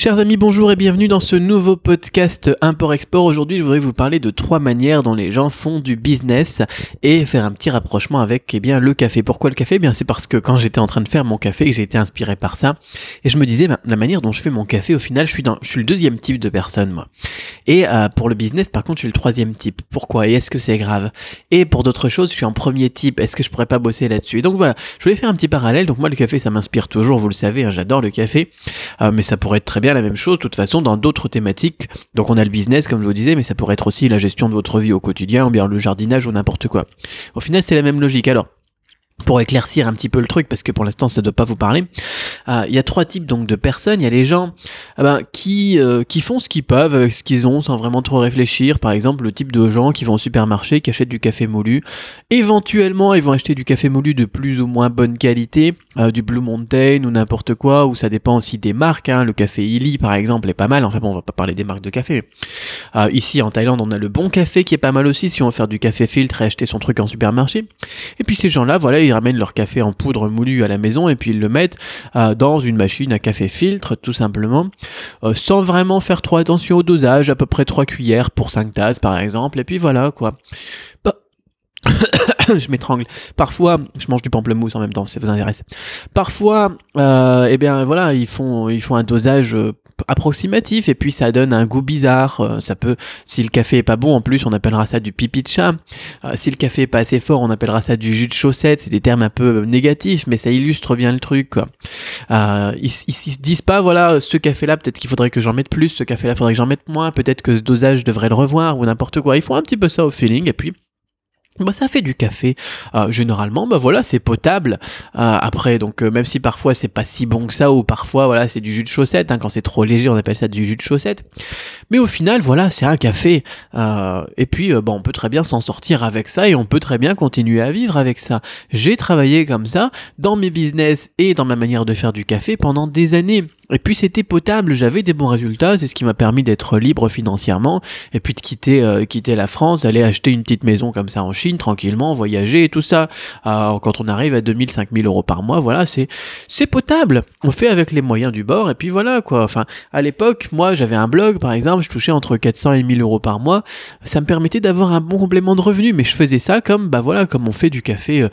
Chers amis, bonjour et bienvenue dans ce nouveau podcast Import Export. Aujourd'hui, je voudrais vous parler de trois manières dont les gens font du business et faire un petit rapprochement avec le café. Pourquoi le café ? C'est parce que quand j'étais en train de faire mon café, que j'ai été inspiré par ça et je me disais la manière dont je fais mon café, au final, je suis le deuxième type de personne moi. Et pour le business, par contre, je suis le troisième type. Pourquoi ? Et est-ce que c'est grave ? Et pour d'autres choses, je suis en premier type. Est-ce que je pourrais pas bosser là-dessus ? Et donc voilà, je voulais faire un petit parallèle. Donc moi, le café, ça m'inspire toujours, vous le savez, j'adore le café, mais ça pourrait être très bien la même chose de toute façon dans d'autres thématiques. Donc on a le business comme je vous disais, mais ça pourrait être aussi la gestion de votre vie au quotidien ou bien le jardinage ou n'importe quoi. Au final c'est la même logique. Alors pour éclaircir un petit peu le truc, parce que pour l'instant ça ne doit pas vous parler, il y a trois types donc de personnes. Il y a les gens qui font ce qu'ils peuvent avec ce qu'ils ont sans vraiment trop réfléchir. Par exemple le type de gens qui vont au supermarché, qui achètent du café moulu. Éventuellement ils vont acheter du café moulu de plus ou moins bonne qualité, du Blue Mountain ou n'importe quoi, ou ça dépend aussi des marques, le café Illy par exemple est pas mal. Enfin bon, on va pas parler des marques de café. Ici en Thaïlande on a le bon café qui est pas mal aussi, si on veut faire du café filtre et acheter son truc en supermarché. Et puis ces gens là, voilà, ils ramènent leur café en poudre moulu à la maison et puis ils le mettent dans une machine à café filtre tout simplement, sans vraiment faire trop attention au dosage, à peu près 3 cuillères pour 5 tasses par exemple, et puis voilà quoi. Je m'étrangle. Parfois, je mange du pamplemousse en même temps, si ça vous intéresse. Parfois, ils font un dosage approximatif et puis ça donne un goût bizarre. Ça peut, si le café est pas bon, en plus, on appellera ça du pipi de chat. Si le café est pas assez fort, on appellera ça du jus de chaussette. C'est des termes un peu négatifs, mais ça illustre bien le truc, quoi. Ils se disent pas, voilà, ce café-là, peut-être qu'il faudrait que j'en mette plus. Ce café-là, faudrait que j'en mette moins. Peut-être que ce dosage, je devrais le revoir ou n'importe quoi. Ils font un petit peu ça au feeling et puis ça fait du café. Généralement, c'est potable. Après, donc même si parfois c'est pas si bon que ça, ou parfois c'est du jus de chaussette. Quand c'est trop léger, on appelle ça du jus de chaussette. Mais au final, c'est un café. Et puis, on peut très bien s'en sortir avec ça et on peut très bien continuer à vivre avec ça. J'ai travaillé comme ça dans mes business et dans ma manière de faire du café pendant des années. Et puis c'était potable, j'avais des bons résultats, c'est ce qui m'a permis d'être libre financièrement et puis de quitter la France, aller acheter une petite maison comme ça en Chine tranquillement, voyager et tout ça. Quand on arrive à 2 000, 5 000 euros par mois, c'est potable. On fait avec les moyens du bord et puis voilà quoi. Enfin, à l'époque, moi j'avais un blog par exemple, je touchais entre 400 et 1000 euros par mois. Ça me permettait d'avoir un bon complément de revenus, mais je faisais ça comme comme on fait du café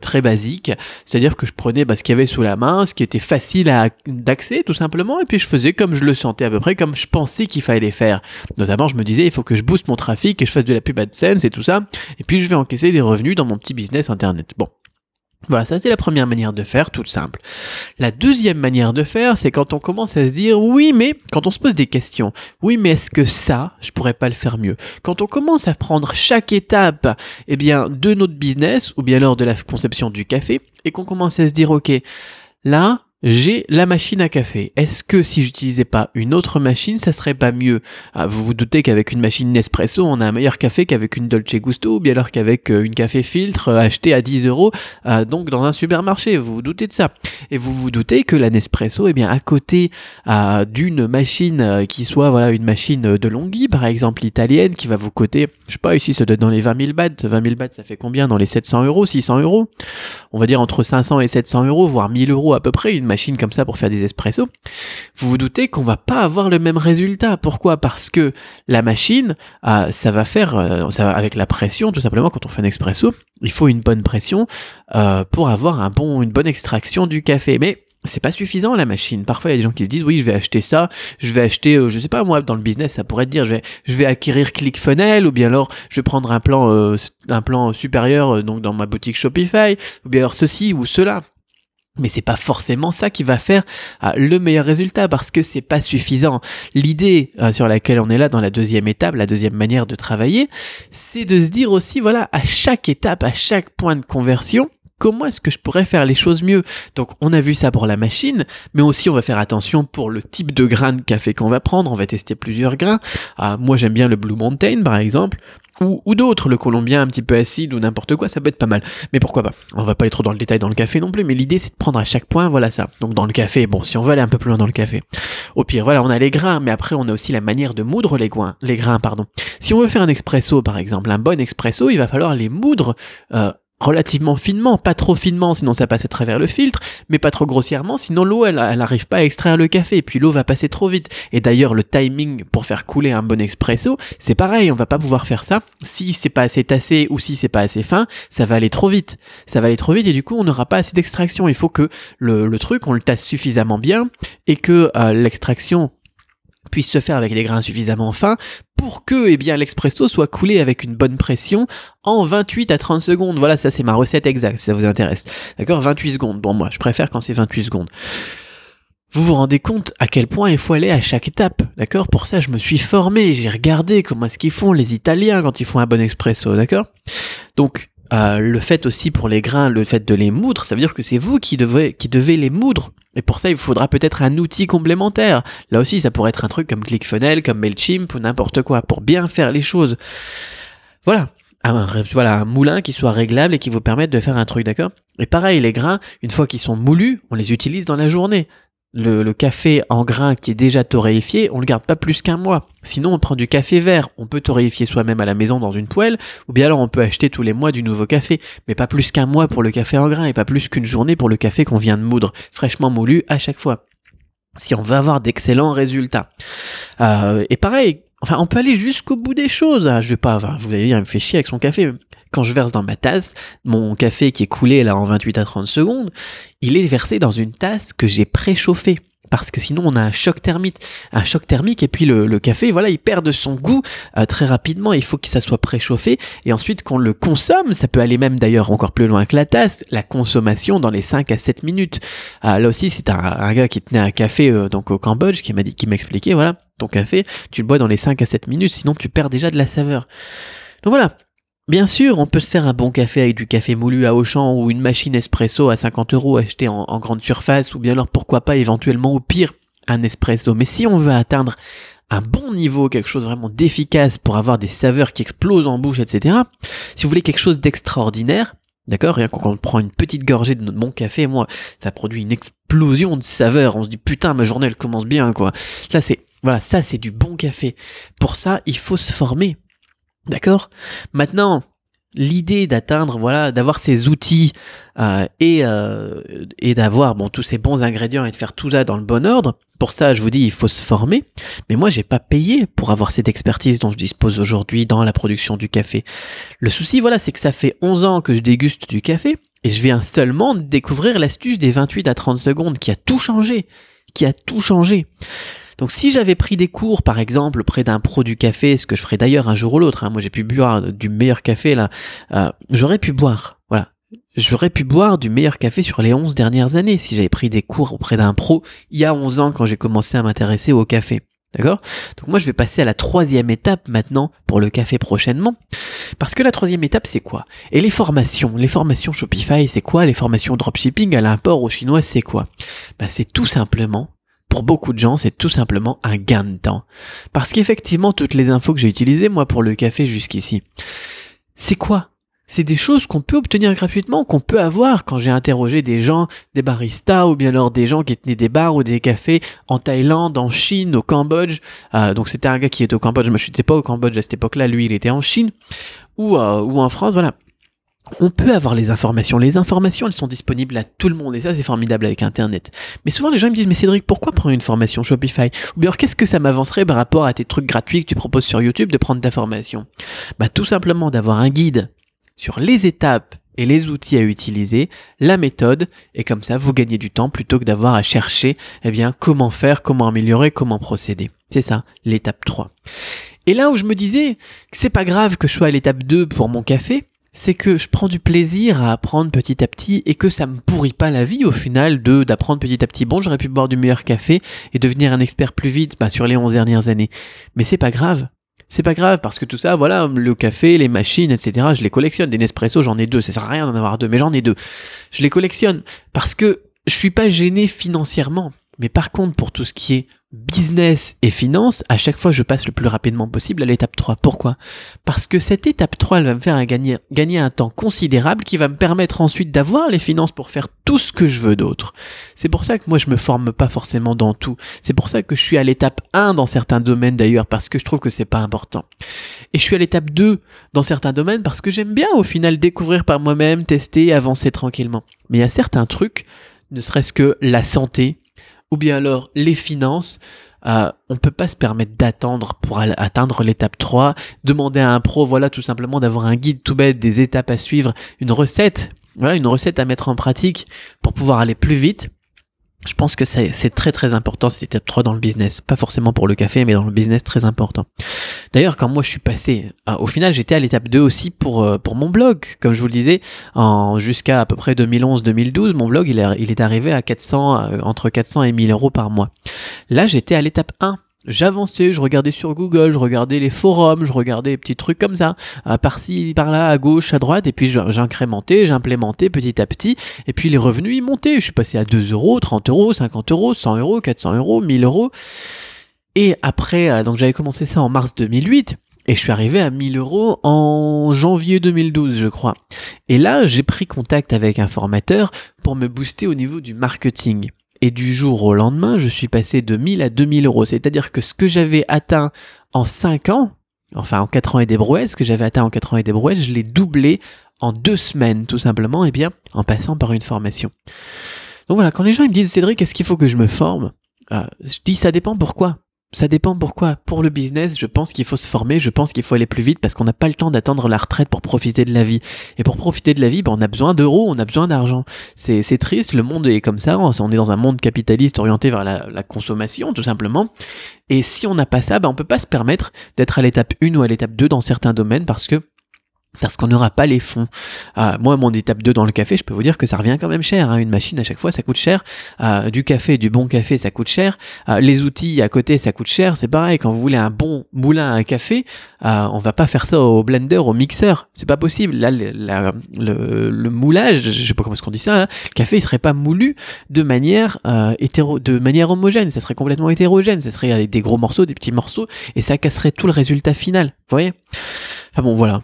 très basique, c'est-à-dire que je prenais ce qu'il y avait sous la main, ce qui était facile à accès tout simplement, et puis je faisais comme je le sentais, à peu près comme je pensais qu'il fallait faire. Notamment je me disais il faut que je booste mon trafic et je fasse de la pub AdSense et tout ça, et puis je vais encaisser des revenus dans mon petit business internet. Bon, ça c'est la première manière de faire, toute simple. La deuxième manière de faire, c'est quand on commence à se dire, quand on se pose des questions, est-ce que ça, je pourrais pas le faire mieux ? Quand on commence à prendre chaque étape, de notre business, ou bien lors de la conception du café, et qu'on commence à se dire, là, j'ai la machine à café. Est-ce que si j'utilisais pas une autre machine, ça serait pas mieux ? Vous vous doutez qu'avec une machine Nespresso, on a un meilleur café qu'avec une Dolce Gusto, ou bien alors qu'avec une café filtre achetée à 10 euros, donc dans un supermarché. Vous vous doutez de ça. Et vous vous doutez que la Nespresso, à côté d'une machine qui soit, une machine de Longhi, par exemple, italienne, qui va vous coûter, ici, ça doit être dans les 20 000 bahts. 20 000 bahts, ça fait combien ? Dans les 700 euros, 600 euros ? On va dire entre 500 et 700 euros, voire 1000 euros à peu près, une machine comme ça pour faire des espressos. Vous vous doutez qu'on va pas avoir le même résultat. Pourquoi ? Parce que la machine, ça va faire avec la pression, tout simplement. Quand on fait un espresso, il faut une bonne pression pour avoir une bonne extraction du café. Mais c'est pas suffisant la machine. Parfois il y a des gens qui se disent je vais acheter ça, je vais acheter dans le business ça pourrait dire je vais acquérir ClickFunnels, ou bien alors je vais prendre un plan supérieur donc dans ma boutique Shopify, ou bien alors ceci ou cela. Mais c'est pas forcément ça qui va faire le meilleur résultat, parce que c'est pas suffisant. L'idée sur laquelle on est là dans la deuxième étape, la deuxième manière de travailler, c'est de se dire aussi à chaque étape, à chaque point de conversion, comment est-ce que je pourrais faire les choses mieux ? Donc on a vu ça pour la machine, mais aussi on va faire attention pour le type de grain de café qu'on va prendre. On va tester plusieurs grains. Moi j'aime bien le Blue Mountain par exemple, ou d'autres, le colombien un petit peu acide ou n'importe quoi, ça peut être pas mal. Mais pourquoi pas ? On va pas aller trop dans le détail dans le café non plus, mais l'idée c'est de prendre à chaque point, ça. Donc dans le café, si on veut aller un peu plus loin dans le café, au pire, on a les grains, mais après on a aussi la manière de moudre les grains. Si on veut faire un expresso par exemple, un bon expresso, il va falloir les moudre relativement finement, pas trop finement, sinon ça passe à travers le filtre, mais pas trop grossièrement, sinon l'eau, elle n'arrive pas à extraire le café, puis l'eau va passer trop vite. Et d'ailleurs, le timing pour faire couler un bon expresso, c'est pareil, on va pas pouvoir faire ça. Si c'est pas assez tassé ou si c'est pas assez fin, ça va aller trop vite. Ça va aller trop vite et du coup, on n'aura pas assez d'extraction. Il faut que le truc, on le tasse suffisamment bien et que l'extraction puisse se faire avec des grains suffisamment fins pour que l'expresso soit coulé avec une bonne pression en 28 à 30 secondes. Voilà, ça c'est ma recette exacte, si ça vous intéresse. D'accord, 28 secondes. Bon, moi, je préfère quand c'est 28 secondes. Vous vous rendez compte à quel point il faut aller à chaque étape, d'accord ? Pour ça, je me suis formé, j'ai regardé comment est-ce qu'ils font les Italiens quand ils font un bon expresso, d'accord ? Donc, le fait aussi pour les grains, le fait de les moudre, ça veut dire que c'est vous qui devez les moudre. Et pour ça, il faudra peut-être un outil complémentaire. Là aussi, ça pourrait être un truc comme ClickFunnels, comme MailChimp ou n'importe quoi pour bien faire les choses. Voilà, un moulin qui soit réglable et qui vous permette de faire un truc, d'accord ? Et pareil, les grains, une fois qu'ils sont moulus, on les utilise dans la journée. Le café en grain qui est déjà torréfié, on le garde pas plus qu'un mois. Sinon, on prend du café vert. On peut torréfier soi-même à la maison dans une poêle, ou bien alors on peut acheter tous les mois du nouveau café. Mais pas plus qu'un mois pour le café en grain et pas plus qu'une journée pour le café qu'on vient de moudre, fraîchement moulu à chaque fois. Si on veut avoir d'excellents résultats. Et pareil, enfin, on peut aller jusqu'au bout des choses. Je vais pas, vous allez dire, il me fait chier avec son café. Quand je verse dans ma tasse, mon café qui est coulé là en 28 à 30 secondes, il est versé dans une tasse que j'ai préchauffée. Parce que sinon, on a un choc thermique et puis le café, voilà, il perd de son goût très rapidement. Il faut que ça soit préchauffé et ensuite qu'on le consomme. Ça peut aller même d'ailleurs encore plus loin que la tasse, la consommation dans les 5 à 7 minutes. Là aussi, c'est un gars qui tenait un café donc au Cambodge qui m'expliquait, voilà, ton café, tu le bois dans les 5 à 7 minutes, sinon tu perds déjà de la saveur. Donc voilà. Bien sûr, on peut se faire un bon café avec du café moulu à Auchan ou une machine espresso à 50€ achetée en grande surface ou bien alors pourquoi pas éventuellement au pire un espresso. Mais si on veut atteindre un bon niveau, quelque chose vraiment d'efficace pour avoir des saveurs qui explosent en bouche, etc. Si vous voulez quelque chose d'extraordinaire, d'accord, rien qu'on prend une petite gorgée de mon café, moi, ça produit une explosion de saveurs. On se dit putain, ma journée elle commence bien quoi. Ça c'est du bon café. Pour ça, il faut se former. D'accord ? Maintenant, l'idée d'atteindre, voilà, d'avoir ces outils et d'avoir tous ces bons ingrédients et de faire tout ça dans le bon ordre, pour ça, je vous dis, il faut se former. Mais moi, j'ai pas payé pour avoir cette expertise dont je dispose aujourd'hui dans la production du café. Le souci, voilà, c'est que ça fait 11 ans que je déguste du café et je viens seulement de découvrir l'astuce des 28 à 30 secondes qui a tout changé. Donc si j'avais pris des cours, par exemple, près d'un pro du café, ce que je ferais d'ailleurs un jour ou l'autre, hein, moi j'ai pu boire du meilleur café là, j'aurais pu boire du meilleur café sur les 11 dernières années si j'avais pris des cours auprès d'un pro il y a 11 ans quand j'ai commencé à m'intéresser au café. D'accord ? Donc moi je vais passer à la 3e étape maintenant pour le café prochainement, parce que la 3e étape c'est quoi ? Et les formations Shopify c'est quoi ? Les formations dropshipping à l'import au chinois c'est quoi ? C'est tout simplement... Pour beaucoup de gens, c'est tout simplement un gain de temps. Parce qu'effectivement, toutes les infos que j'ai utilisées, moi, pour le café jusqu'ici, c'est quoi ? C'est des choses qu'on peut obtenir gratuitement, qu'on peut avoir quand j'ai interrogé des gens, des baristas, ou bien alors des gens qui tenaient des bars ou des cafés en Thaïlande, en Chine, au Cambodge. Donc c'était un gars qui était au Cambodge, moi je n'étais pas au Cambodge à cette époque-là, lui il était en Chine, ou en France, voilà. On peut avoir les informations. Les informations, elles sont disponibles à tout le monde. Et ça, c'est formidable avec Internet. Mais souvent, les gens me disent, mais Cédric, pourquoi prendre une formation Shopify ? Ou bien alors, qu'est-ce que ça m'avancerait par rapport à tes trucs gratuits que tu proposes sur YouTube de prendre ta formation ? Tout simplement d'avoir un guide sur les étapes et les outils à utiliser, la méthode, et comme ça, vous gagnez du temps plutôt que d'avoir à chercher, comment faire, comment améliorer, comment procéder. C'est ça, l'étape 3. Et là où je me disais que c'est pas grave que je sois à l'étape 2 pour mon café, c'est que je prends du plaisir à apprendre petit à petit et que ça me pourrit pas la vie au final d'apprendre petit à petit. Bon, j'aurais pu boire du meilleur café et devenir un expert plus vite sur les 11 dernières années. Mais c'est pas grave. C'est pas grave parce que tout ça, voilà, le café, les machines, etc., je les collectionne. Des Nespresso, j'en ai 2. Ça sert à rien d'en avoir 2, mais j'en ai 2. Je les collectionne parce que je suis pas gêné financièrement. Mais par contre, pour tout ce qui est business et finance, à chaque fois, je passe le plus rapidement possible à l'étape 3. Pourquoi ? Parce que cette étape 3, elle va me faire gagner un temps considérable qui va me permettre ensuite d'avoir les finances pour faire tout ce que je veux d'autre. C'est pour ça que moi, je me forme pas forcément dans tout. C'est pour ça que je suis à l'étape 1 dans certains domaines d'ailleurs, parce que je trouve que c'est pas important. Et je suis à l'étape 2 dans certains domaines parce que j'aime bien au final découvrir par moi-même, tester, avancer tranquillement. Mais il y a certains trucs, ne serait-ce que la santé, ou bien alors les finances, on ne peut pas se permettre d'attendre pour atteindre l'étape 3, demander à un pro, voilà, tout simplement d'avoir un guide tout bête, des étapes à suivre, une recette à mettre en pratique pour pouvoir aller plus vite. Je pense que c'est très très important cette étape 3 dans le business, pas forcément pour le café mais dans le business très important. D'ailleurs quand moi je suis passé, au final j'étais à l'étape 2 aussi pour mon blog, comme je vous le disais, jusqu'à à peu près 2011-2012, mon blog il est arrivé à entre 400 et 1000 euros par mois. Là j'étais à l'étape 1. J'avançais, je regardais sur Google, je regardais les forums, je regardais les petits trucs comme ça, par-ci, par-là, à gauche, à droite, et puis j'incrémentais, j'implémentais petit à petit, et puis les revenus, ils montaient. Je suis passé à 2 euros, 30 euros, 50 euros, 100 euros, 400 euros, 1000 euros. Et après, donc j'avais commencé ça en mars 2008, et je suis arrivé à 1000 euros en janvier 2012, je crois. Et là, j'ai pris contact avec un formateur pour me booster au niveau du marketing. Et du jour au lendemain, je suis passé de 1000 à 2000 euros. C'est-à-dire que ce que j'avais atteint en 4 ans et des brouettes, je l'ai doublé en 2 semaines, tout simplement, et bien en passant par une formation. Donc voilà, quand les gens ils me disent « Cédric, est-ce qu'il faut que je me forme ?» Je dis « Ça dépend pourquoi ». Ça dépend pourquoi. Pour le business, je pense qu'il faut se former, je pense qu'il faut aller plus vite parce qu'on n'a pas le temps d'attendre la retraite pour profiter de la vie. Et pour profiter de la vie, on a besoin d'euros, on a besoin d'argent. C'est triste, le monde est comme ça, on est dans un monde capitaliste orienté vers la consommation tout simplement. Et si on n'a pas ça, on ne peut pas se permettre d'être à l'étape 1 ou à l'étape 2 dans certains domaines parce qu'on n'aura pas les fonds. Moi, mon étape 2 dans le café, je peux vous dire que ça revient quand même cher. Une machine, à chaque fois, ça coûte cher. Du bon café, ça coûte cher. Les outils à côté, ça coûte cher. C'est pareil, quand vous voulez un bon moulin à café, on va pas faire ça au blender, au mixeur. C'est pas possible. Là, le moulage, je sais pas comment est-ce qu'on dit ça, hein, le café, il serait pas moulu de manière homogène. Ça serait complètement hétérogène. Ça serait avec des gros morceaux, des petits morceaux, et ça casserait tout le résultat final. Vous voyez ? Enfin bon, voilà.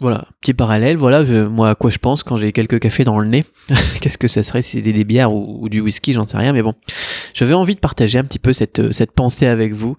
Voilà, petit parallèle, voilà moi à quoi je pense quand j'ai quelques cafés dans le nez. Qu'est-ce que ça serait si c'était des bières ou du whisky, j'en sais rien, mais bon. J'avais envie de partager un petit peu cette pensée avec vous,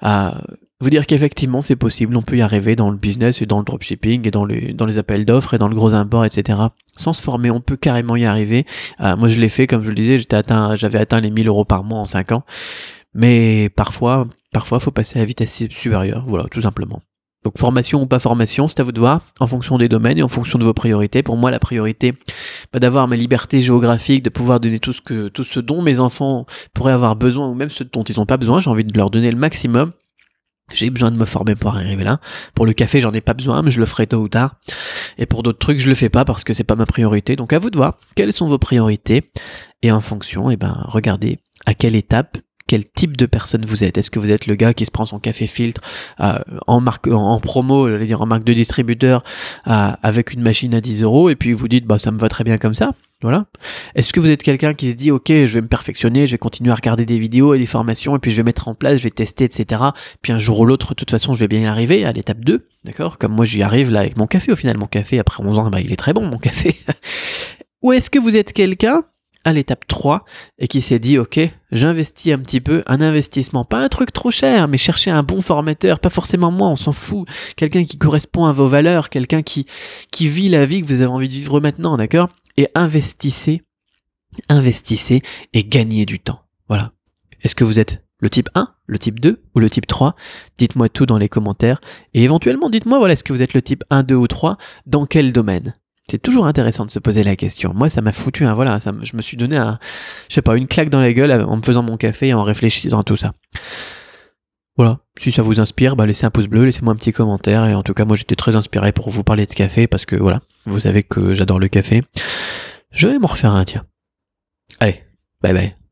à vous dire qu'effectivement c'est possible, on peut y arriver dans le business et dans le dropshipping et dans les appels d'offres et dans le gros import, etc. Sans se former, on peut carrément y arriver. Moi je l'ai fait, comme je le disais, j'avais atteint les 1000 euros par mois en 5 ans, mais parfois faut passer à la vitesse supérieure, voilà, tout simplement. Donc formation ou pas formation, c'est à vous de voir, en fonction des domaines et en fonction de vos priorités. Pour moi, la priorité, d'avoir ma liberté géographique, de pouvoir donner tout ce dont mes enfants pourraient avoir besoin, ou même ce dont ils n'ont pas besoin, j'ai envie de leur donner le maximum. J'ai besoin de me former pour arriver là. Pour le café, j'en ai pas besoin, mais je le ferai tôt ou tard. Et pour d'autres trucs, je le fais pas parce que c'est pas ma priorité. Donc à vous de voir quelles sont vos priorités. Et en fonction, regardez à quelle étape, quel type de personne vous êtes. Est-ce que vous êtes le gars qui se prend son café filtre en promo, j'allais dire en marque de distributeur, avec une machine à 10 euros et puis vous dites ça me va très bien comme ça, voilà. Est-ce que vous êtes quelqu'un qui se dit ok, je vais me perfectionner, je vais continuer à regarder des vidéos et des formations et puis je vais mettre en place, je vais tester, etc. Puis un jour ou l'autre, de toute façon, je vais bien y arriver à l'étape 2, d'accord ? Comme moi, j'y arrive là avec mon café. Au final, mon café, après 11 ans, il est très bon mon café. Ou est-ce que vous êtes quelqu'un à l'étape 3 et qui s'est dit ok, j'investis un petit peu, un investissement, pas un truc trop cher, mais chercher un bon formateur, pas forcément moi, on s'en fout, quelqu'un qui correspond à vos valeurs, quelqu'un qui vit la vie que vous avez envie de vivre maintenant, d'accord ? Et investissez et gagnez du temps, voilà. Est-ce que vous êtes le type 1, le type 2 ou le type 3 ? Dites-moi tout dans les commentaires et éventuellement dites-moi, voilà, est-ce que vous êtes le type 1, 2 ou 3, dans quel domaine ? C'est toujours intéressant de se poser la question. Moi, ça m'a foutu, je me suis donné une claque dans la gueule en me faisant mon café et en réfléchissant à tout ça. Voilà. Si ça vous inspire, laissez un pouce bleu, laissez-moi un petit commentaire. Et en tout cas, moi, j'étais très inspiré pour vous parler de café parce que, voilà, vous savez que j'adore le café. Je vais m'en refaire un, tiens. Allez, bye bye.